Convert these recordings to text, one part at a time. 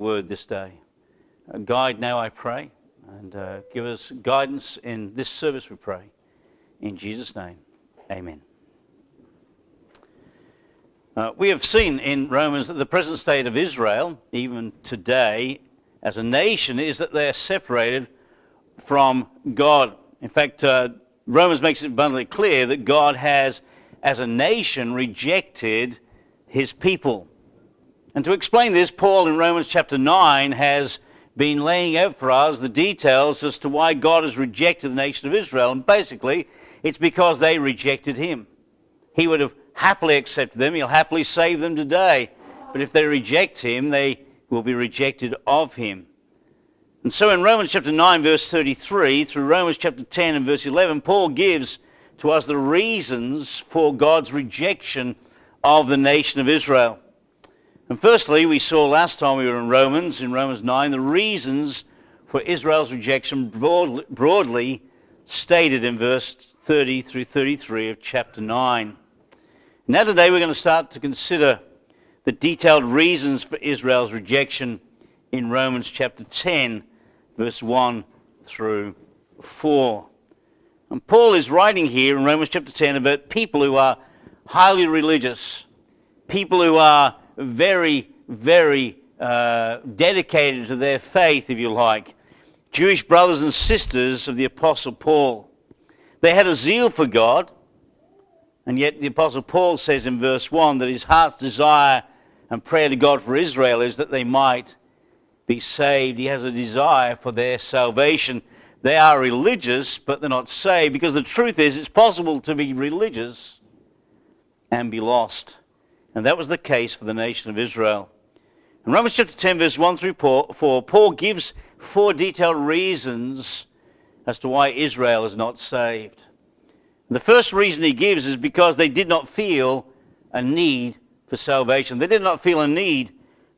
word this day. Guide now, I pray, and give us guidance in this service, we pray. In Jesus' name, amen. We have seen in Romans that the present state of Israel, even today, as a nation, is that they are separated from God. In fact, Romans makes it abundantly clear that God has, as a nation, rejected his people. And to explain this, Paul in Romans chapter 9 has been laying out for us the details as to why God has rejected the nation of Israel. And basically, it's because they rejected him. He would have happily accepted them. He'll happily save them today. But if they reject him, they will be rejected of him. And so in Romans chapter 9, verse 33, through Romans chapter 10 and verse 11, Paul gives to us the reasons for God's rejection of the nation of Israel. And firstly, we saw last time we were in Romans 9, the reasons for Israel's rejection broadly stated in verse 30 through 33 of chapter 9. Now today we're going to start to consider the detailed reasons for Israel's rejection in Romans chapter 10, verse 1 through 4. And Paul is writing here in Romans chapter 10 about people who are highly religious, people who are very, very dedicated to their faith, if you like. Jewish brothers and sisters of the Apostle Paul. They had a zeal for God, and yet the Apostle Paul says in verse 1 that his heart's desire and prayer to God for Israel is that they might be saved. He has a desire for their salvation. They are religious, but they're not saved, because the truth is it's possible to be religious and be lost. And that was the case for the nation of Israel. In Romans chapter 10, verse 1 through 4, Paul gives 4 detailed reasons as to why Israel is not saved. And the first reason he gives is because they did not feel a need for salvation. They did not feel a need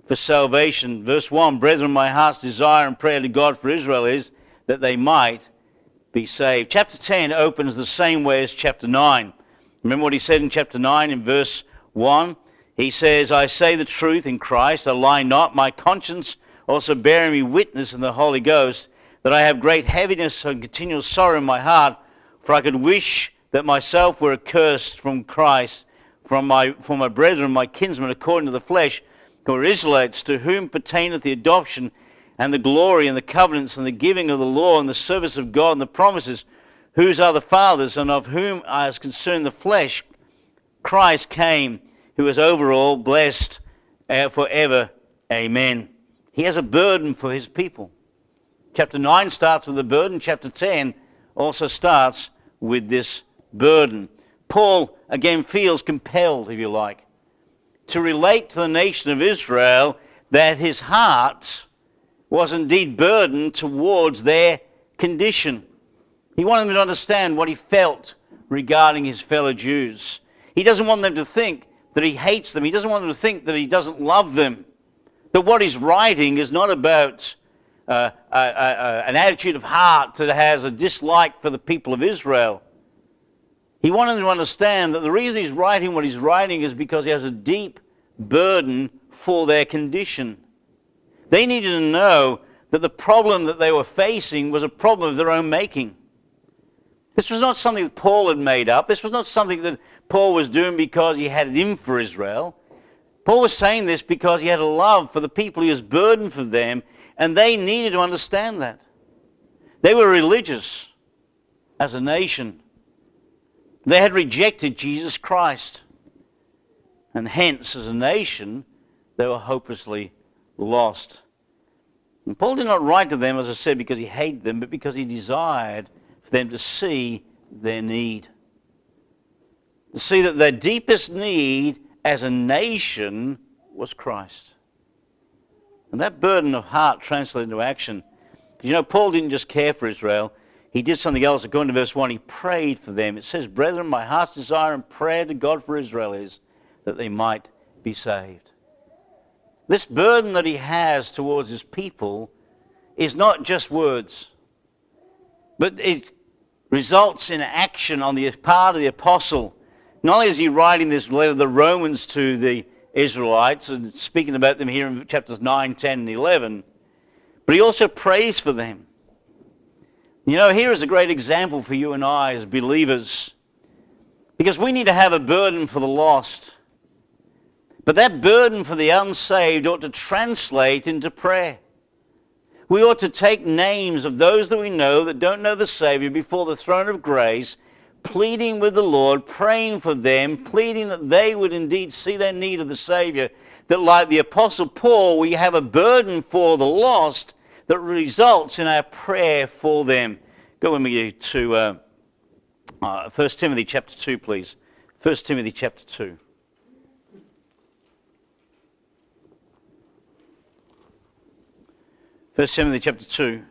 for salvation. Verse 1, brethren, my heart's desire and prayer to God for Israel is that they might be saved. Chapter 10 opens the same way as chapter 9. Remember what he said in chapter 9 in verse 1? He says, I say the truth in Christ, I lie not, my conscience also bearing me witness in the Holy Ghost, that I have great heaviness and continual sorrow in my heart, for I could wish that myself were accursed from Christ, for my brethren, my kinsmen, according to the flesh, who are Israelites, to whom pertaineth the adoption, and the glory, and the covenants, and the giving of the law, and the service of God, and the promises, whose are the fathers, and of whom, as concerned the flesh, Christ came, who is over all, blessed forever. Amen. He has a burden for his people. Chapter 9 starts with a burden. Chapter 10 also starts with this burden. Paul, again, feels compelled, if you like, to relate to the nation of Israel that his heart was indeed burdened towards their condition. He wanted them to understand what he felt regarding his fellow Jews. He doesn't want them to think that he hates them. He doesn't want them to think that he doesn't love them. That what he's writing is not about an attitude of heart that has a dislike for the people of Israel. He wanted them to understand that the reason he's writing what he's writing is because he has a deep burden for their condition. They needed to know that the problem that they were facing was a problem of their own making. This was not something that Paul had made up. This was not something that Paul was doing because he had it in for Israel. Paul was saying this because he had a love for the people. He was burdened for them, and they needed to understand that. They were religious as a nation. They had rejected Jesus Christ, and hence, as a nation, they were hopelessly lost. And Paul did not write to them, as I said, because he hated them, but because he desired for them to see their need. To see that their deepest need as a nation was Christ. And that burden of heart translated into action. You know, Paul didn't just care for Israel. He did something else. According to verse 1, he prayed for them. It says, brethren, my heart's desire and prayer to God for Israel is that they might be saved. This burden that he has towards his people is not just words, but it results in action on the part of the apostle. Not only is he writing this letter, the Romans, to the Israelites, and speaking about them here in chapters 9, 10, and 11, but he also prays for them. You know, here is a great example for you and I as believers, because we need to have a burden for the lost. But that burden for the unsaved ought to translate into prayer. We ought to take names of those that we know that don't know the Savior before the throne of grace, pleading with the Lord, praying for them, pleading that they would indeed see their need of the Savior, that like the Apostle Paul, we have a burden for the lost that results in our prayer for them. Go with me to 1 Timothy chapter 2, please. 1 Timothy chapter 2. First Timothy chapter 2,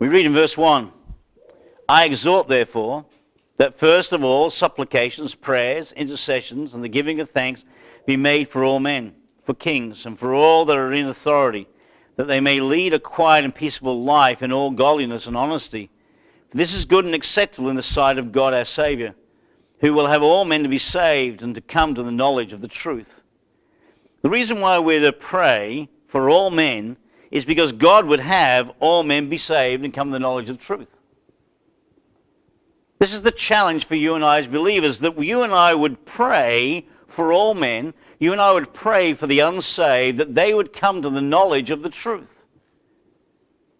we read in verse 1, I exhort therefore that first of all supplications, prayers, intercessions, and the giving of thanks be made for all men, for kings, and for all that are in authority, that they may lead a quiet and peaceable life in all godliness and honesty. For this is good and acceptable in the sight of God our Saviour, who will have all men to be saved and to come to the knowledge of the truth. The reason why we're to pray for all men is because God would have all men be saved and come to the knowledge of truth. This is the challenge for you and I as believers, that you and I would pray for all men, you and I would pray for the unsaved, that they would come to the knowledge of the truth.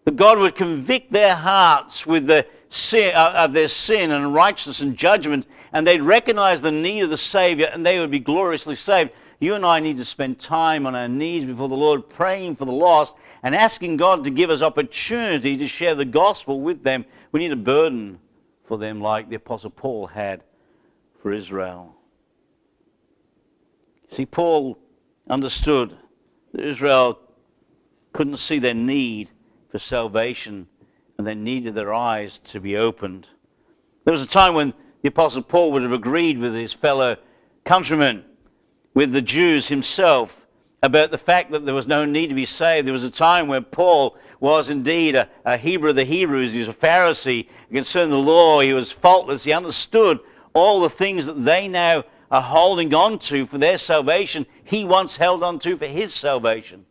That God would convict their hearts with the sin, of their sin and righteousness and judgment, and they'd recognize the need of the Savior and they would be gloriously saved. You and I need to spend time on our knees before the Lord, praying for the lost and asking God to give us opportunity to share the gospel with them. We need a burden for them like the Apostle Paul had for Israel. See, Paul understood that Israel couldn't see their need for salvation and they needed their eyes to be opened. There was a time when the Apostle Paul would have agreed with his fellow countrymen, with the Jews himself, about the fact that there was no need to be saved. There was a time when Paul was indeed a Hebrew of the Hebrews. He was a Pharisee concerning the law. He was faultless. He understood all the things that they now are holding on to for their salvation, he once held on to for his salvation.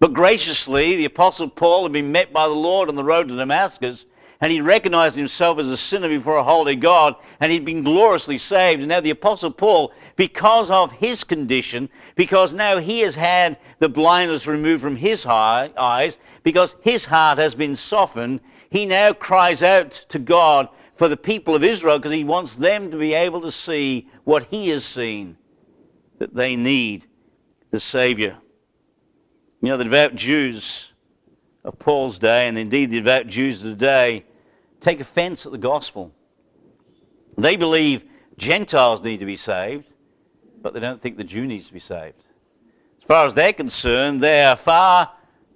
But graciously, the Apostle Paul had been met by the Lord on the road to Damascus, and he recognized himself as a sinner before a holy God, and he'd been gloriously saved. And now the Apostle Paul, because of his condition, because now he has had the blindness removed from his eyes, because his heart has been softened, he now cries out to God for the people of Israel because he wants them to be able to see what he has seen, that they need the Savior. You know, the devout Jews of Paul's day, and indeed the devout Jews of today, take offense at the gospel. They believe Gentiles need to be saved, but they don't think the Jew needs to be saved. As far as they're concerned, they are far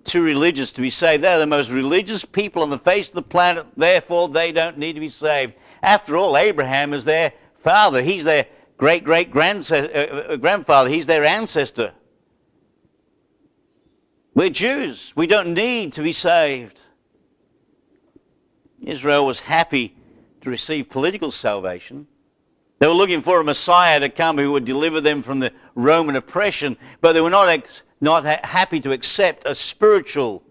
too religious to be saved. They're the most religious people on the face of the planet, therefore they don't need to be saved. After all, Abraham is their father. He's their great-great-grandfather. He's their ancestor. We're Jews. We don't need to be saved. Israel was happy to receive political salvation. They were looking for a Messiah to come who would deliver them from the Roman oppression, but they were not happy to accept a spiritual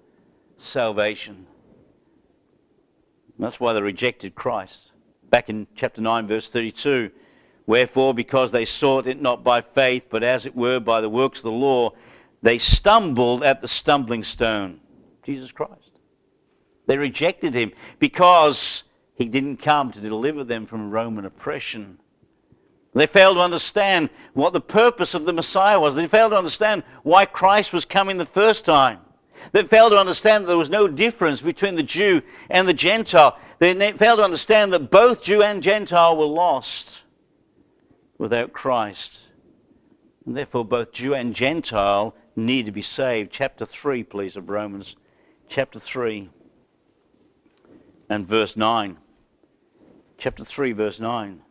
salvation. And that's why they rejected Christ. Back in chapter 9, verse 32, wherefore, because they sought it not by faith, but as it were by the works of the law, they stumbled at the stumbling stone, Jesus Christ. They rejected him because he didn't come to deliver them from Roman oppression. They failed to understand what the purpose of the Messiah was. They failed to understand why Christ was coming the first time. They failed to understand that there was no difference between the Jew and the Gentile. They failed to understand that both Jew and Gentile were lost without Christ. And therefore both Jew and Gentile need to be saved. Chapter 3, please, of Romans. Chapter 3 and verse 9. Chapter 3, verse 9.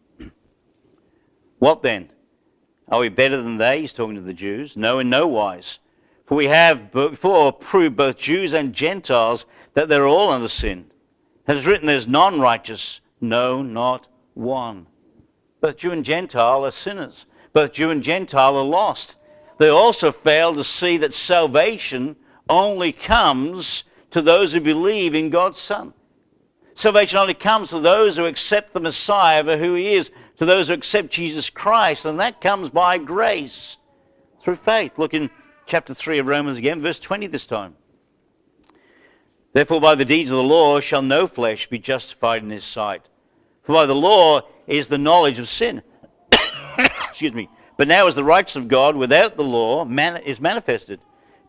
What then? Are we better than they? He's talking to the Jews. No, in no wise. For we have before proved both Jews and Gentiles that they're all under sin. It is written, there's none righteous. No, not one. Both Jew and Gentile are sinners. both Jew and Gentile, are lost. They also fail to see that salvation only comes to those who believe in God's Son. Salvation only comes to those who accept the Messiah for who he is, to those who accept Jesus Christ, and that comes by grace, through faith. Look in chapter 3 of Romans again, verse 20 this time. Therefore by the deeds of the law shall no flesh be justified in his sight. For by the law is the knowledge of sin. Excuse me. But now is the righteousness of God without the law is manifested,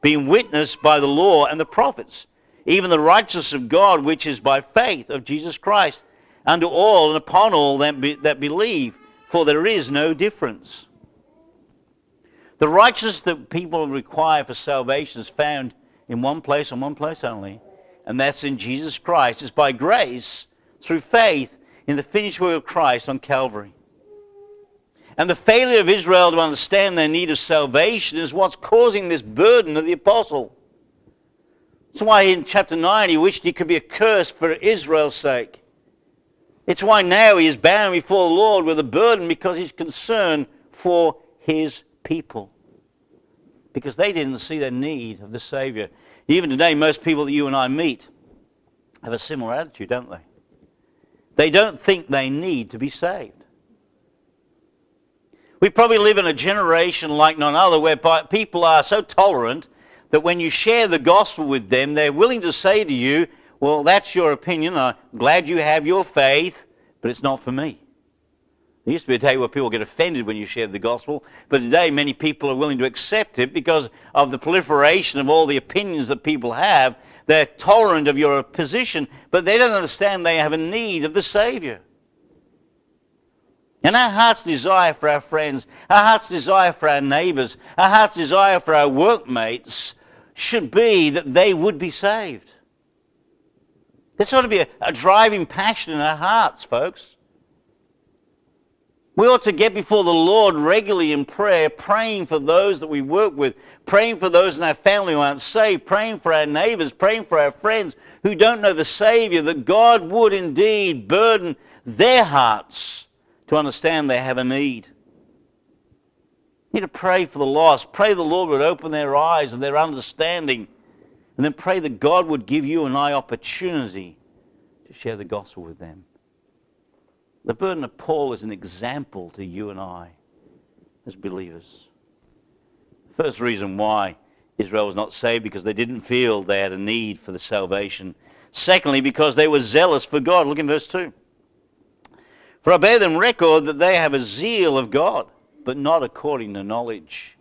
being witnessed by the law and the prophets, even the righteousness of God which is by faith of Jesus Christ, unto all and upon all that believe, for there is no difference. The righteousness that people require for salvation is found in one place and one place only, and that's in Jesus Christ. It's by grace, through faith, in the finished work of Christ on Calvary. And the failure of Israel to understand their need of salvation is what's causing this burden of the apostle. It's why in chapter 9 he wished he could be accursed for Israel's sake. It's why now he is bound before the Lord with a burden, because he's concerned for his people, because they didn't see their need of the Savior. Even today, most people that you and I meet have a similar attitude, don't they? They don't think they need to be saved. We probably live in a generation like none other, where people are so tolerant that when you share the gospel with them, they're willing to say to you, well, that's your opinion, I'm glad you have your faith, but it's not for me. There used to be a day where people get offended when you shared the gospel, but today many people are willing to accept it because of the proliferation of all the opinions that people have. They're tolerant of your position, but they don't understand they have a need of the Savior. And our heart's desire for our friends, our heart's desire for our neighbors, our heart's desire for our workmates should be that they would be saved. This ought to be a driving passion in our hearts, folks. We ought to get before the Lord regularly in prayer, praying for those that we work with, praying for those in our family who aren't saved, praying for our neighbors, praying for our friends who don't know the Savior, that God would indeed burden their hearts to understand they have a need. You need to pray for the lost. Pray the Lord would open their eyes and their understanding. And then pray that God would give you and I opportunity to share the gospel with them. The burden of Paul is an example to you and I as believers. The first reason why Israel was not saved, because they didn't feel they had a need for the salvation. Secondly, because they were zealous for God. Look in verse 2. For I bear them record that they have a zeal of God, but not according to knowledge.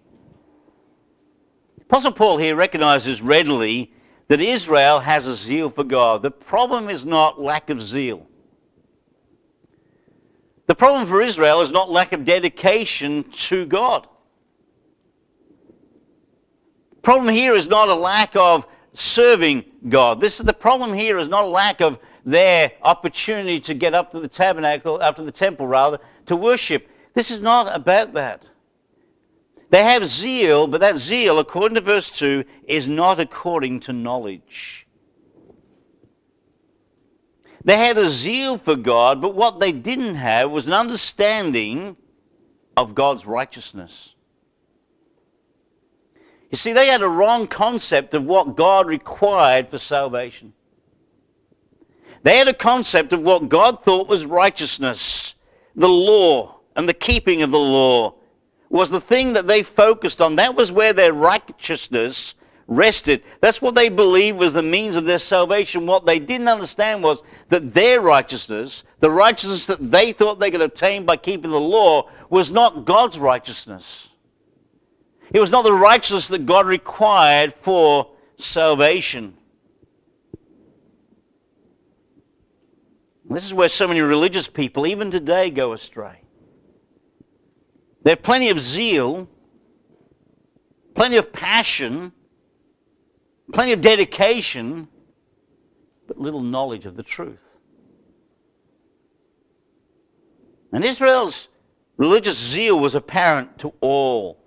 Apostle Paul here recognizes readily that Israel has a zeal for God. The problem is not lack of zeal. The problem for Israel is not lack of dedication to God. The problem here is not a lack of serving God. The problem here is not a lack of their opportunity to get up to the tabernacle, up to the temple rather, to worship. This is not about that. They have zeal, but that zeal, according to verse 2, is not according to knowledge. They had a zeal for God, but what they didn't have was an understanding of God's righteousness. You see, they had a wrong concept of what God required for salvation. They had a concept of what God thought was righteousness. The law and the keeping of the law was the thing that they focused on. That was where their righteousness rested. That's what they believed was the means of their salvation. What they didn't understand was that their righteousness, the righteousness that they thought they could obtain by keeping the law, was not God's righteousness. It was not the righteousness that God required for salvation. This is where so many religious people, even today, go astray. They have plenty of zeal, plenty of passion, plenty of dedication, but little knowledge of the truth. And Israel's religious zeal was apparent to all.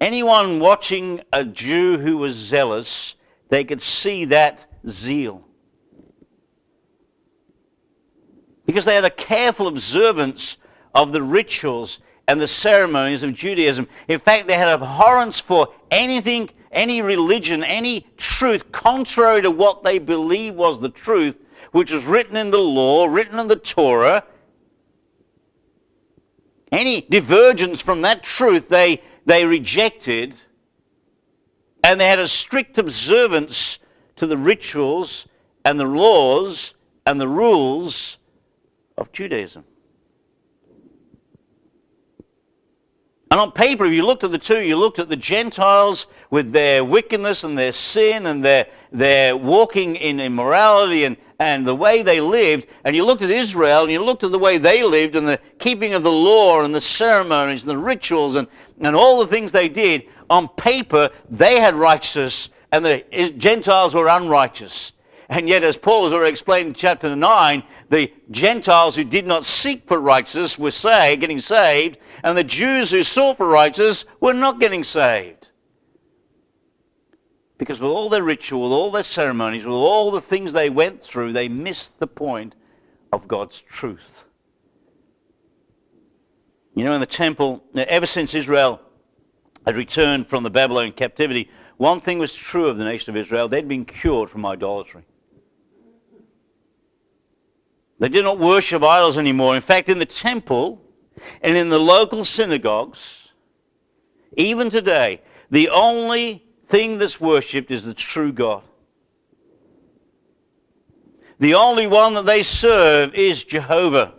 Anyone watching a Jew who was zealous, they could see that zeal, because they had a careful observance of the rituals and the ceremonies of Judaism. In fact, they had abhorrence for anything, any religion, any truth contrary to what they believed was the truth, which was written in the law, written in the Torah. Any divergence from that truth they rejected, and they had a strict observance to the rituals and the laws and the rules of Judaism. And on paper, if you looked at the two, you looked at the Gentiles with their wickedness and their sin and their walking in immorality and the way they lived, and you looked at Israel and you looked at the way they lived and the keeping of the law and the ceremonies and the rituals and all the things they did. On paper, they had righteousness and the Gentiles were unrighteous. And yet, as Paul has already explained in chapter 9, the Gentiles who did not seek for righteousness were saved, getting saved, and the Jews who sought for righteousness were not getting saved. Because with all their ritual, with all their ceremonies, with all the things they went through, they missed the point of God's truth. You know, in the temple, ever since Israel had returned from the Babylonian captivity, one thing was true of the nation of Israel: they'd been cured from idolatry. They did not worship idols anymore. In fact, in the temple and in the local synagogues, even today, the only thing that's worshipped is the true God. The only one that they serve is Jehovah.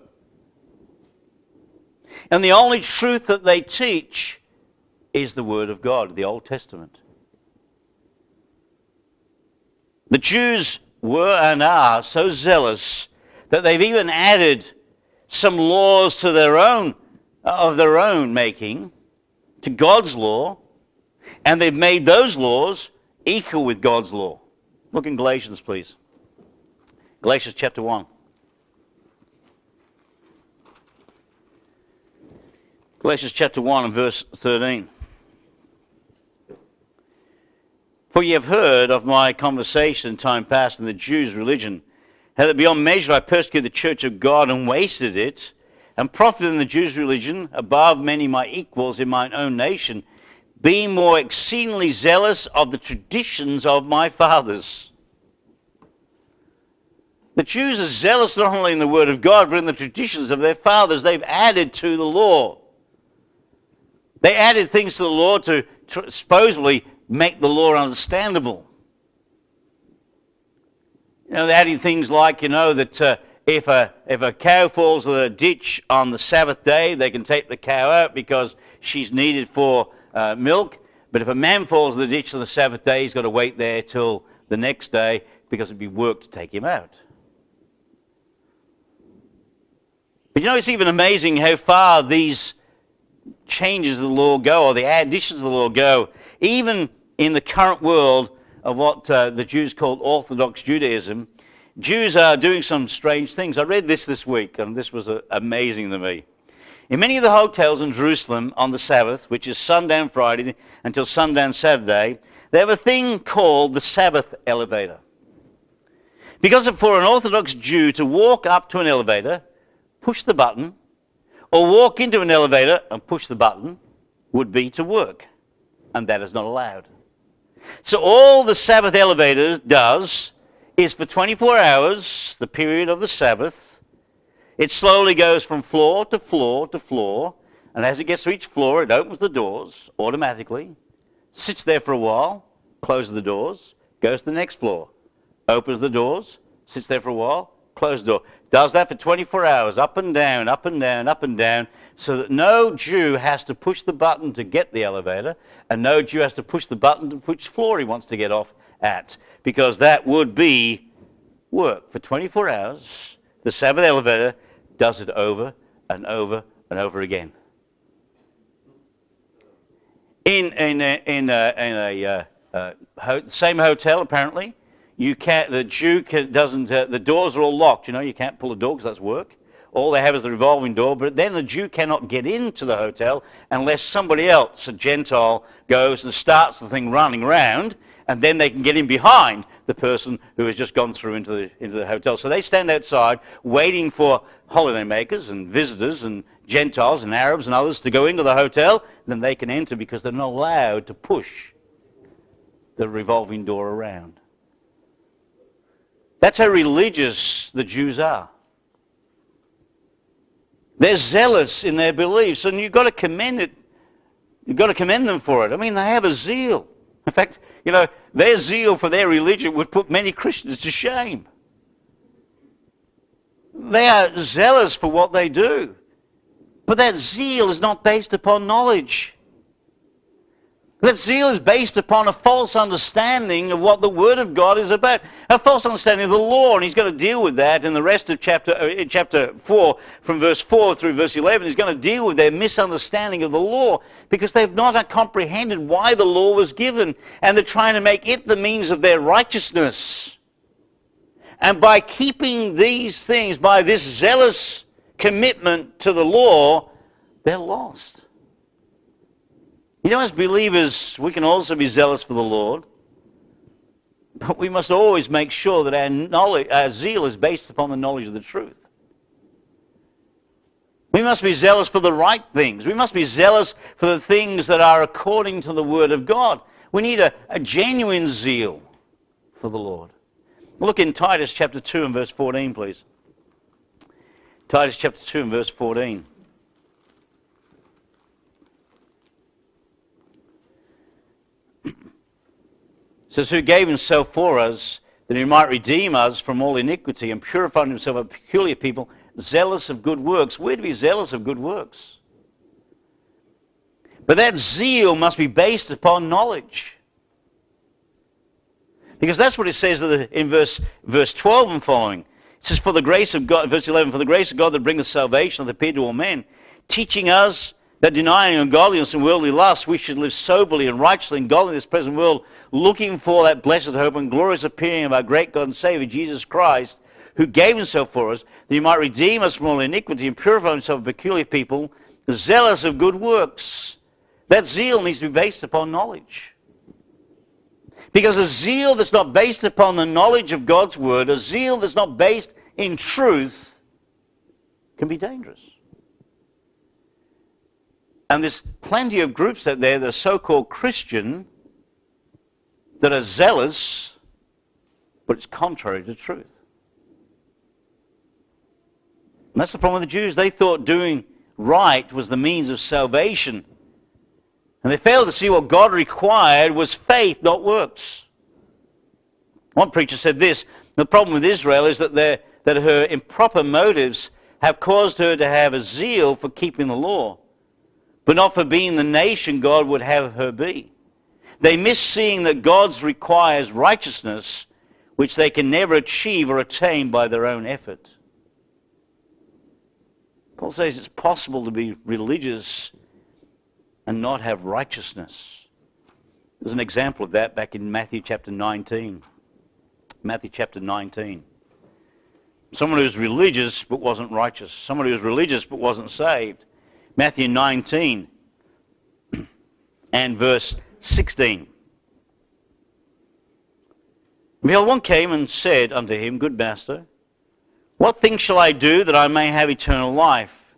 And the only truth that they teach is the Word of God, the Old Testament. The Jews were and are so zealous that they've even added some laws to their own, of their own making, to God's law, and they've made those laws equal with God's law. Look in Galatians, please. Galatians chapter 1. Galatians chapter 1 and verse 13. For ye have heard of my conversation in time past in the Jews' religion, how that beyond measure I persecuted the church of God and wasted it, and profited in the Jews' religion above many my equals in mine own nation, being more exceedingly zealous of the traditions of my fathers. The Jews are zealous not only in the Word of God, but in the traditions of their fathers. They've added to the law. They added things to the law to supposedly make the law understandable. You know, they're adding things like, you know, that if a cow falls in a ditch on the Sabbath day, they can take the cow out because she's needed for milk. But if a man falls in the ditch on the Sabbath day, he's got to wait there till the next day because it'd be work to take him out. But you know, it's even amazing how far these changes of the law go, or the additions of the law go, even in the current world of what the Jews called Orthodox Judaism. Jews are doing some strange things. I read this week, and this was amazing to me. In many of the hotels in Jerusalem on the Sabbath, which is sundown Friday until sundown Saturday, they have a thing called the Sabbath elevator. Because for an Orthodox Jew to walk up to an elevator, push the button, or walk into an elevator and push the button, would be to work, and that is not allowed. So all the Sabbath elevator does is, for 24 hours, the period of the Sabbath, it slowly goes from floor to floor to floor, and as it gets to each floor, it opens the doors automatically, sits there for a while, closes the doors, goes to the next floor, opens the doors, sits there for a while, closes the door. Does that for 24 hours, up and down, up and down, up and down, so that no Jew has to push the button to get the elevator, and no Jew has to push the button to which floor he wants to get off at, because that would be work. For 24 hours, the Sabbath elevator does it over and over and over again. In the same hotel, apparently, you can't. The Jew doesn't. The doors are all locked. You know, you can't pull the door because that's work. All they have is the revolving door. But then the Jew cannot get into the hotel unless somebody else, a Gentile, goes and starts the thing running around, and then they can get in behind the person who has just gone through into the hotel. So they stand outside waiting for holidaymakers and visitors and Gentiles and Arabs and others to go into the hotel, then they can enter because they're not allowed to push the revolving door around. That's how religious the Jews are. They're zealous in their beliefs, and you've got to commend it. You've got to commend them for it. I mean, they have a zeal. In fact, you know, their zeal for their religion would put many Christians to shame. They are zealous for what they do. But that zeal is not based upon knowledge. That zeal is based upon a false understanding of what the Word of God is about. A false understanding of the law, and he's going to deal with that in the rest of chapter 4, from verse 4 through verse 11. He's going to deal with their misunderstanding of the law because they've not comprehended why the law was given, and they're trying to make it the means of their righteousness. And by keeping these things, by this zealous commitment to the law, they're lost. You know, as believers, we can also be zealous for the Lord, but we must always make sure that our zeal is based upon the knowledge of the truth. We must be zealous for the right things. We must be zealous for the things that are according to the Word of God. We need a genuine zeal for the Lord. Look in Titus chapter 2 and verse 14, please. Titus chapter 2 and verse 14. It says, who gave himself for us, that he might redeem us from all iniquity, and purified himself a peculiar people, zealous of good works. We're to be zealous of good works. But that zeal must be based upon knowledge. Because that's what it says in verse 12 and following. It says, for the grace of God, verse 11, for the grace of God that bringeth salvation hath appeared to all men, teaching us that denying ungodliness and worldly lust, we should live soberly and righteously and godly in this present world, looking for that blessed hope and glorious appearing of our great God and Savior, Jesus Christ, who gave himself for us, that he might redeem us from all iniquity and purify himself a peculiar people, zealous of good works. That zeal needs to be based upon knowledge. Because a zeal that's not based upon the knowledge of God's Word, a zeal that's not based in truth, can be dangerous. And there's plenty of groups out there that are so-called Christian that are zealous, but it's contrary to truth. And that's the problem with the Jews. They thought doing right was the means of salvation. And they failed to see what God required was faith, not works. One preacher said this, the problem with Israel is that her improper motives have caused her to have a zeal for keeping the law, but not for being the nation God would have her be. They miss seeing that God requires righteousness, which they can never achieve or attain by their own effort. Paul says it's possible to be religious and not have righteousness. There's an example of that back in Matthew chapter 19. Matthew chapter 19. Someone who's religious but wasn't righteous. Someone who's religious but wasn't saved. Matthew 19 and verse 16. Behold, one came and said unto him, Good Master, what thing shall I do that I may have eternal life?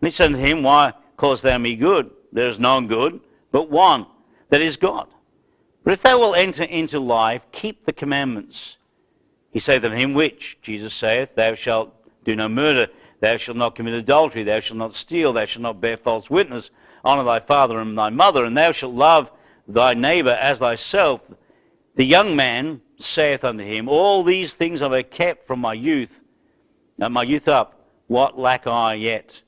And he said unto him, Why callest thou me good? There is none good, but one, that is God. But if thou wilt enter into life, keep the commandments. He saith unto him, which? Jesus saith, Thou shalt do no murder, thou shalt not commit adultery, thou shalt not steal, thou shalt not bear false witness, honour thy father and thy mother, and thou shalt love thy neighbour as thyself. The young man saith unto him, All these things have I kept from my youth up, what lack I yet?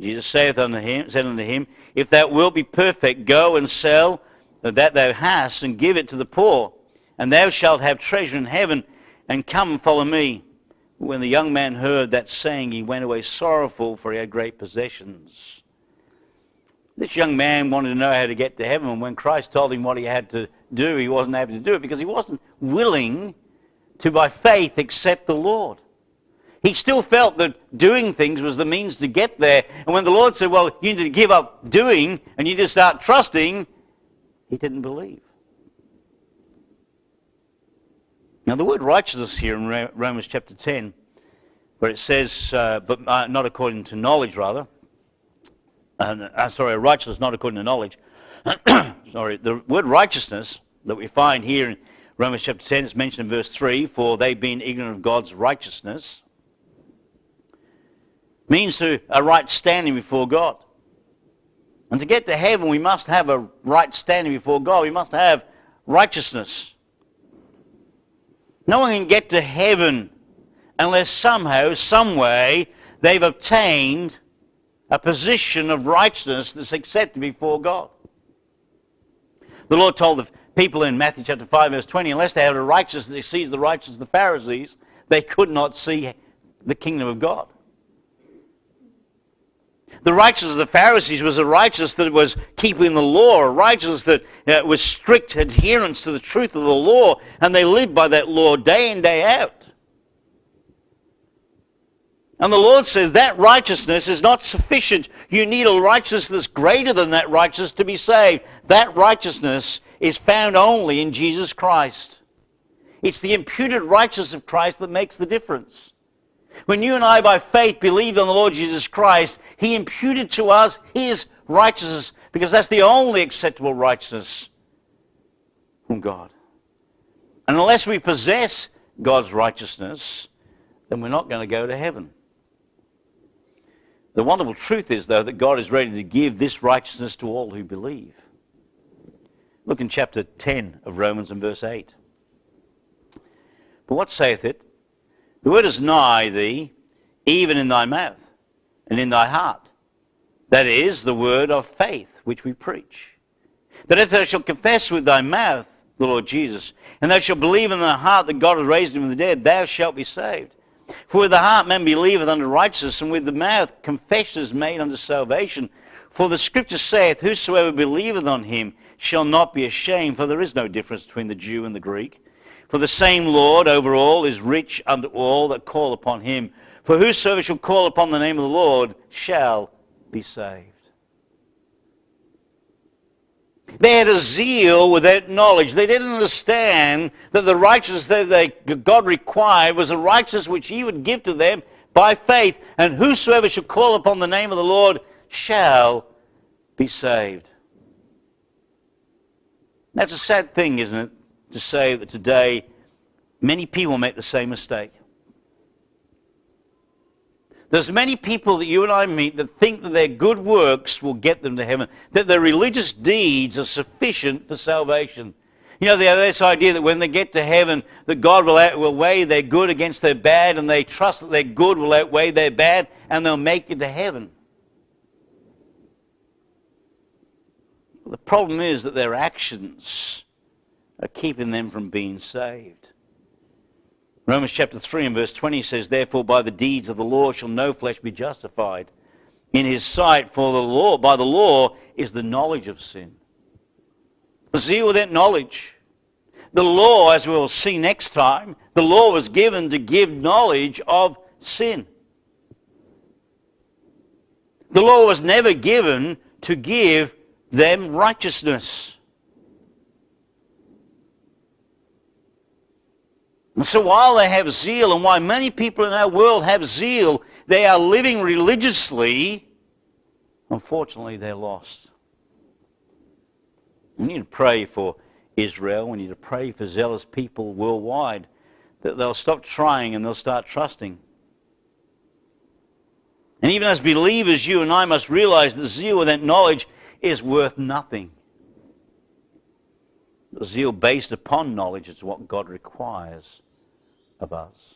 Jesus saith unto him, If thou wilt be perfect, go and sell that thou hast, and give it to the poor, and thou shalt have treasure in heaven, and come and follow me. When the young man heard that saying, he went away sorrowful, for he had great possessions. This young man wanted to know how to get to heaven, and when Christ told him what he had to do, he wasn't able to do it, because he wasn't willing to, by faith, accept the Lord. He still felt that doing things was the means to get there. And when the Lord said, well, you need to give up doing and you just start trusting, he didn't believe. Now, the word righteousness here in Romans chapter 10, where it says, but not according to knowledge, rather, righteousness not according to knowledge. Sorry, the word righteousness that we find here in Romans chapter 10 is mentioned in verse 3, for they being ignorant of God's righteousness, means to a right standing before God. And to get to heaven, we must have a right standing before God. We must have righteousness. No one can get to heaven unless somehow, some way, they've obtained a position of righteousness that's accepted before God. The Lord told the people in Matthew chapter 5, verse 20, unless they had a righteousness that exceeds the righteousness of the Pharisees, they could not see the kingdom of God. The righteousness of the Pharisees was a righteousness that was keeping the law, a righteousness that was strict adherence to the truth of the law, and they lived by that law day in, day out. And the Lord says that righteousness is not sufficient. You need a righteousness that's greater than that righteousness to be saved. That righteousness is found only in Jesus Christ. It's the imputed righteousness of Christ that makes the difference. When you and I by faith believed on the Lord Jesus Christ, He imputed to us His righteousness, because that's the only acceptable righteousness from God. And unless we possess God's righteousness, then we're not going to go to heaven. The wonderful truth is, though, that God is ready to give this righteousness to all who believe. Look in chapter 10 of Romans and verse 8. But what saith it? The word is nigh thee, even in thy mouth and in thy heart. That is the word of faith which we preach. That if thou shalt confess with thy mouth the Lord Jesus, and thou shalt believe in thy heart that God has raised him from the dead, thou shalt be saved. For with the heart man believeth unto righteousness, and with the mouth confession is made unto salvation. For the Scripture saith, whosoever believeth on him shall not be ashamed, for there is no difference between the Jew and the Greek. For the same Lord over all is rich unto all that call upon him. For whosoever shall call upon the name of the Lord shall be saved. They had a zeal without knowledge. They didn't understand that the righteousness that God required was a righteousness which He would give to them by faith. And whosoever shall call upon the name of the Lord shall be saved. That's a sad thing, isn't it, to say that today many people make the same mistake. There's many people that you and I meet that think that their good works will get them to heaven, that their religious deeds are sufficient for salvation. You know, they have this idea that when they get to heaven, that God will weigh their good against their bad, and they trust that their good will outweigh their bad, and they'll make it to heaven. The problem is that their actions are keeping them from being saved. Romans chapter 3 and verse 20 says, therefore by the deeds of the law shall no flesh be justified in his sight, for the law, by the law is the knowledge of sin. Zeal without knowledge. The law, as we will see next time, the law was given to give knowledge of sin. The law was never given to give them righteousness. And so while they have zeal, and why many people in our world have zeal, they are living religiously. Unfortunately, they're lost. We need to pray for Israel. We need to pray for zealous people worldwide, that they'll stop trying and they'll start trusting. And even as believers, you and I must realize that zeal without knowledge is worth nothing. The zeal based upon knowledge is what God requires of us.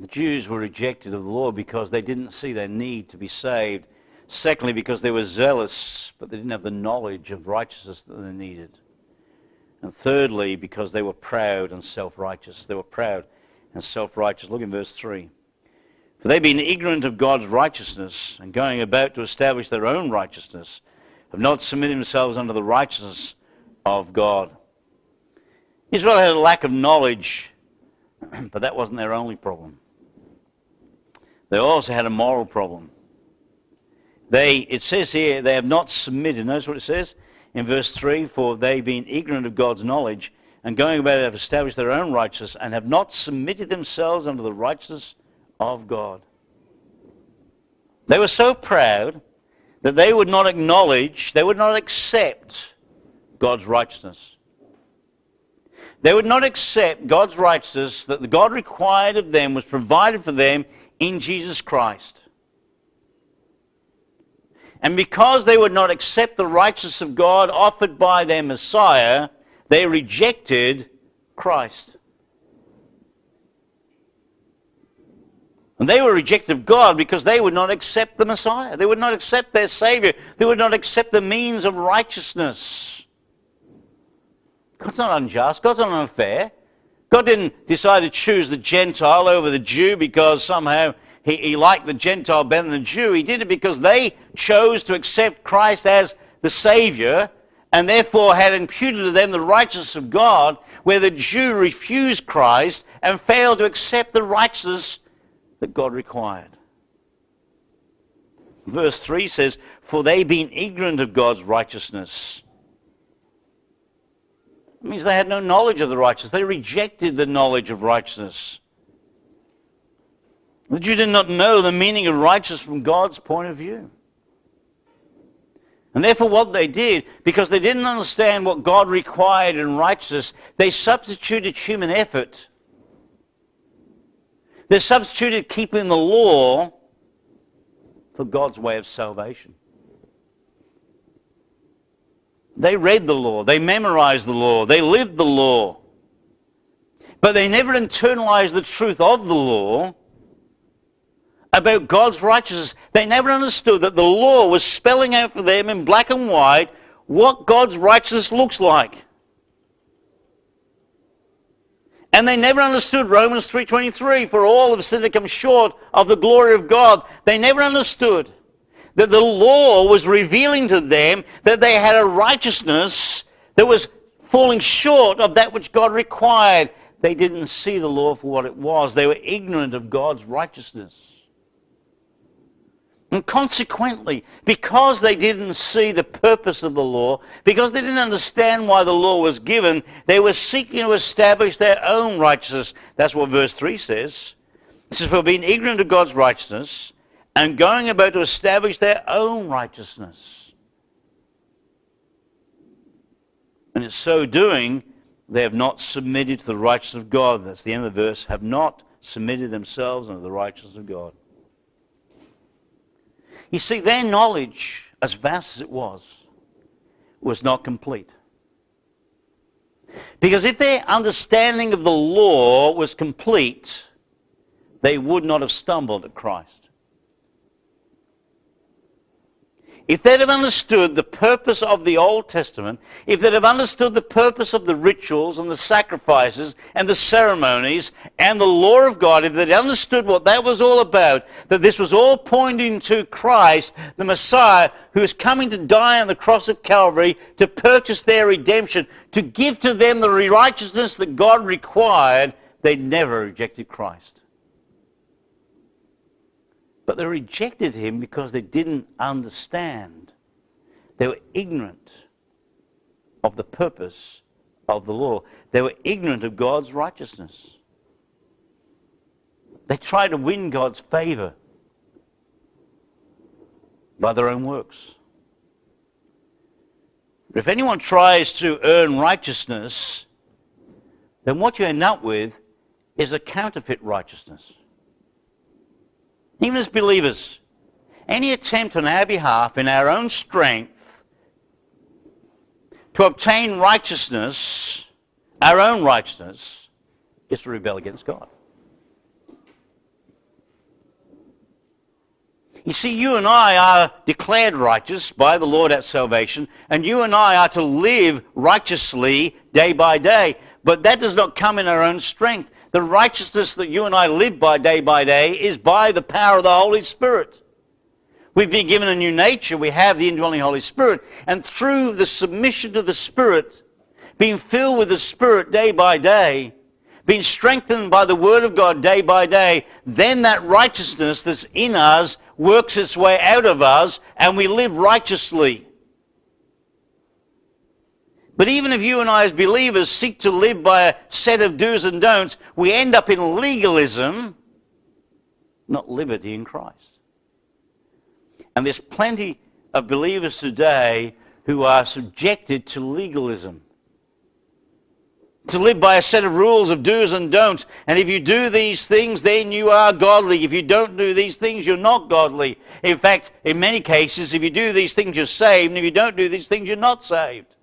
The Jews were rejected of the Lord because they didn't see their need to be saved. Secondly, because they were zealous, but they didn't have the knowledge of righteousness that they needed. And thirdly, because they were proud and self-righteous. They were proud and self-righteous. Look in verse 3. For they being ignorant of God's righteousness, and going about to establish their own righteousness, have not submitted themselves unto the righteousness of God. Israel had a lack of knowledge, but that wasn't their only problem. They also had a moral problem. It says here, they have not submitted. Notice what it says in verse 3, for they being ignorant of God's knowledge, and going about to establish their own righteousness, and have not submitted themselves unto the righteousness of God. They were so proud that they would not acknowledge, they would not accept God's righteousness. They would not accept God's righteousness that the God required of them was provided for them in Jesus Christ. And because they would not accept the righteousness of God offered by their Messiah, they rejected Christ. And they were rejected of God because they would not accept the Messiah. They would not accept their Savior. They would not accept the means of righteousness. God's not unjust. God's not unfair. God didn't decide to choose the Gentile over the Jew because somehow he liked the Gentile better than the Jew. He did it because they chose to accept Christ as the Savior and therefore had imputed to them the righteousness of God, where the Jew refused Christ and failed to accept the righteousness that God required. Verse 3 says, for they being ignorant of God's righteousness. It means they had no knowledge of the righteousness. They rejected the knowledge of righteousness. The Jew did not know the meaning of righteousness from God's point of view. And therefore what they did, because they didn't understand what God required in righteousness, they substituted human effort. They substituted keeping the law for God's way of salvation. They read the law, they memorized the law, they lived the law. But they never internalized the truth of the law about God's righteousness. They never understood that the law was spelling out for them in black and white what God's righteousness looks like. And they never understood Romans 3:23, for all have sinned and come short of the glory of God. They never understood that the law was revealing to them that they had a righteousness that was falling short of that which God required. They didn't see the law for what it was. They were ignorant of God's righteousness. And consequently, because they didn't see the purpose of the law, because they didn't understand why the law was given, they were seeking to establish their own righteousness. That's what verse 3 says. It says, for being ignorant of God's righteousness and going about to establish their own righteousness. And in so doing, they have not submitted to the righteousness of God. That's the end of the verse. Have not submitted themselves unto the righteousness of God. You see, their knowledge, as vast as it was not complete. Because if their understanding of the law was complete, they would not have stumbled at Christ. If they'd have understood the purpose of the Old Testament, if they'd have understood the purpose of the rituals and the sacrifices and the ceremonies and the law of God, if they'd understood what that was all about, that this was all pointing to Christ, the Messiah, who is coming to die on the cross of Calvary to purchase their redemption, to give to them the righteousness that God required, they never rejected Christ. But they rejected him because they didn't understand. They were ignorant of the purpose of the law. They were ignorant of God's righteousness. They tried to win God's favor by their own works. If anyone tries to earn righteousness, then what you end up with is a counterfeit righteousness. Even as believers, any attempt on our behalf, in our own strength, to obtain righteousness, our own righteousness, is to rebel against God. You see, you and I are declared righteous by the Lord at salvation, and you and I are to live righteously day by day. But that does not come in our own strength. The righteousness that you and I live by day is by the power of the Holy Spirit. We've been given a new nature. We have the indwelling Holy Spirit. And through the submission to the Spirit, being filled with the Spirit day by day, being strengthened by the Word of God day by day, then that righteousness that's in us works its way out of us, and we live righteously. But even if you and I as believers seek to live by a set of do's and don'ts, we end up in legalism, not liberty in Christ. And there's plenty of believers today who are subjected to legalism, to live by a set of rules of do's and don'ts. And if you do these things, then you are godly. If you don't do these things, you're not godly. In fact, in many cases, if you do these things, you're saved. And if you don't do these things, you're not saved.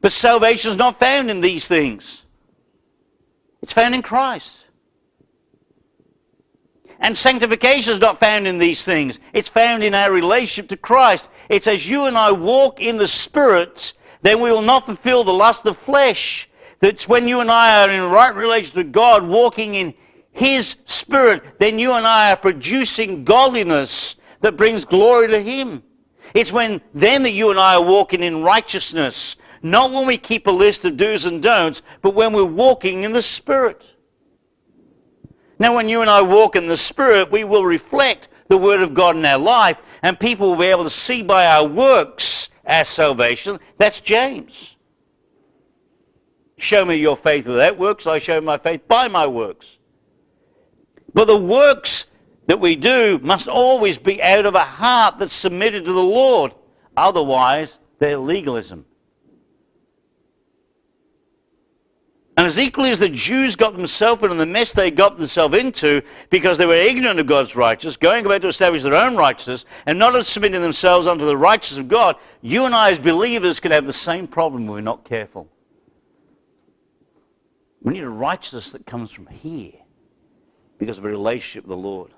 But salvation is not found in these things. It's found in Christ. And sanctification is not found in these things. It's found in our relationship to Christ. It's as you and I walk in the Spirit, then we will not fulfill the lust of flesh. That's when you and I are in right relation to God, walking in His Spirit, then you and I are producing godliness that brings glory to Him. It's when then that you and I are walking in righteousness, not when we keep a list of do's and don'ts, but when we're walking in the Spirit. Now, when you and I walk in the Spirit, we will reflect the Word of God in our life, and people will be able to see by our works our salvation. That's James. Show me your faith without works, I show my faith by my works. But the works that we do must always be out of a heart that's submitted to the Lord. Otherwise, they're legalism. And as equally as the Jews got themselves into the mess they got themselves into because they were ignorant of God's righteousness, going about to establish their own righteousness and not submitting themselves unto the righteousness of God, you and I as believers can have the same problem when we're not careful. We need a righteousness that comes from here because of a relationship with the Lord.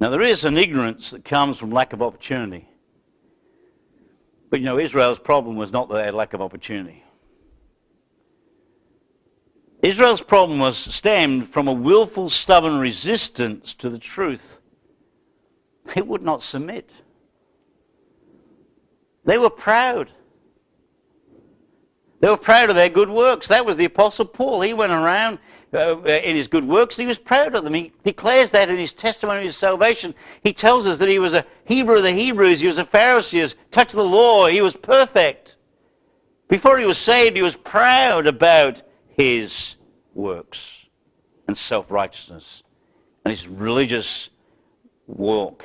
Now, there is an ignorance that comes from lack of opportunity. But, you know, Israel's problem was not their lack of opportunity. Israel's problem was stemmed from a willful, stubborn resistance to the truth. They would not submit. They were proud. They were proud of their good works. That was the Apostle Paul. He went around in his good works. He was proud of them. He declares that in his testimony of his salvation. He tells us that he was a Hebrew of the Hebrews. He was a Pharisee. He was touched the law. He was perfect. Before he was saved, he was proud about his works and self-righteousness and his religious walk.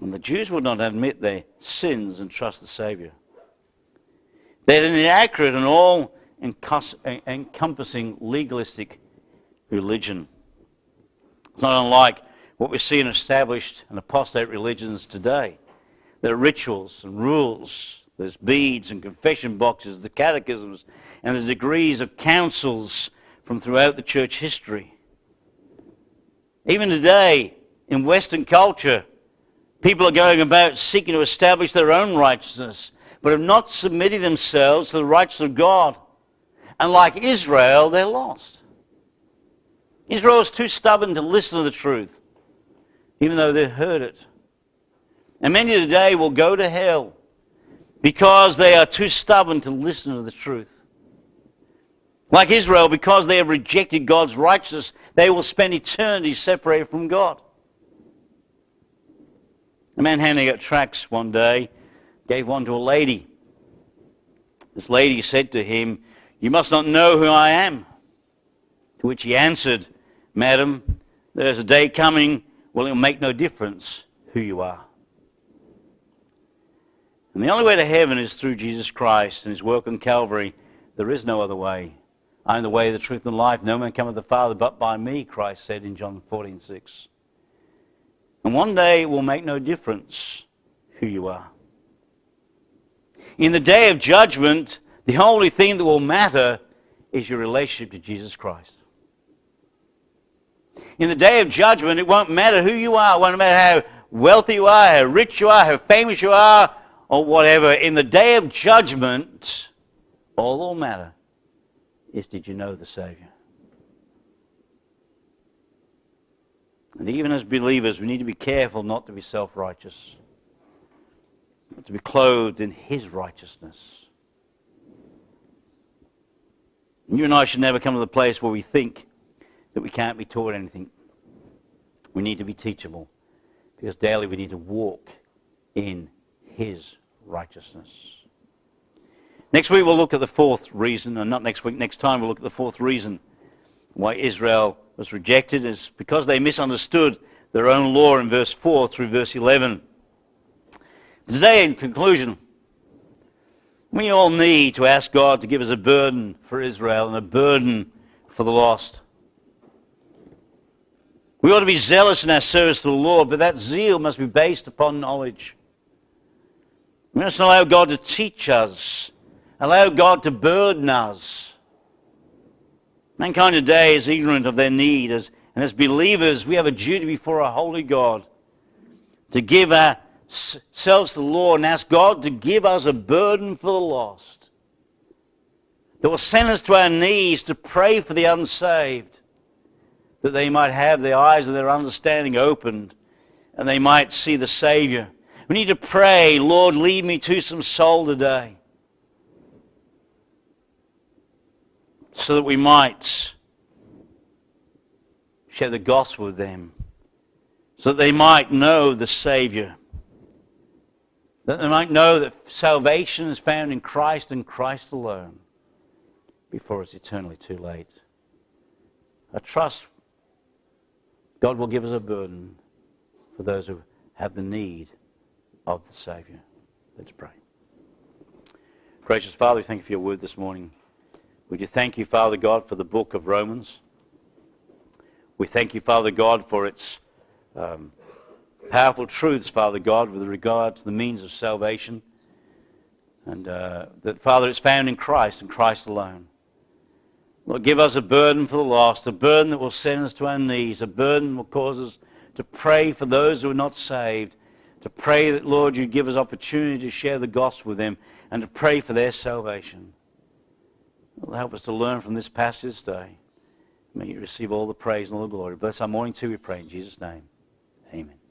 And the Jews would not admit their sins and trust the Savior. They had an inaccurate and all-encompassing legalistic religion. It's not unlike what we see in established and apostate religions today. There are rituals and rules. There's beads and confession boxes, the catechisms, and the degrees of councils from throughout the church history. Even today, in Western culture, people are going about seeking to establish their own righteousness, but have not submitted themselves to the righteousness of God. And like Israel, they're lost. Israel is too stubborn to listen to the truth, even though they heard it. And many today will go to hell because they are too stubborn to listen to the truth. Like Israel, because they have rejected God's righteousness, they will spend eternity separated from God. A man handing out tracts one day gave one to a lady. This lady said to him, "You must not know who I am." To which he answered, "Madam, there's a day coming when it will make no difference who you are." And the only way to heaven is through Jesus Christ and His work on Calvary. There is no other way. I am the way, the truth, and the life. No man cometh to the Father but by me, Christ said in John 14:6. And one day it will make no difference who you are. In the day of judgment, the only thing that will matter is your relationship to Jesus Christ. In the day of judgment, it won't matter who you are. It won't matter how wealthy you are, how rich you are, how famous you are, or whatever. In the day of judgment, all that'll matter is, did you know the Savior? And even as believers, we need to be careful not to be self-righteous, but to be clothed in His righteousness. And you and I should never come to the place where we think that we can't be taught anything. We need to be teachable, because daily we need to walk in His righteousness. Next week we'll look at the fourth reason, and not next week, next time we'll look at the fourth reason why Israel was rejected is because they misunderstood their own law in verse 4 through verse 11. Today, in conclusion, we all need to ask God to give us a burden for Israel and a burden for the lost. We ought to be zealous in our service to the Lord, but that zeal must be based upon knowledge. We must allow God to teach us, allow God to burden us. Mankind today is ignorant of their need, and as believers, we have a duty before our holy God to give ourselves to the Lord and ask God to give us a burden for the lost, that will send us to our knees to pray for the unsaved, that they might have the eyes of their understanding opened and they might see the Savior. We need to pray, Lord, lead me to some soul today, so that we might share the gospel with them, so that they might know the Savior, that they might know that salvation is found in Christ and Christ alone, before it's eternally too late. I trust God will give us a burden for those who have the need of the Savior. Let's pray. Gracious Father, we thank you for your word this morning. We do thank you, Father God, for the book of Romans. We thank you, Father God, for its powerful truths, Father God, with regard to the means of salvation. And that, Father, it's found in Christ and Christ alone. Lord, give us a burden for the lost, a burden that will send us to our knees, a burden that will cause us to pray for those who are not saved, to pray that, Lord, you give us opportunity to share the gospel with them and to pray for their salvation. Lord, help us to learn from this passage today. May you receive all the praise and all the glory. Bless our morning too, we pray in Jesus' name. Amen.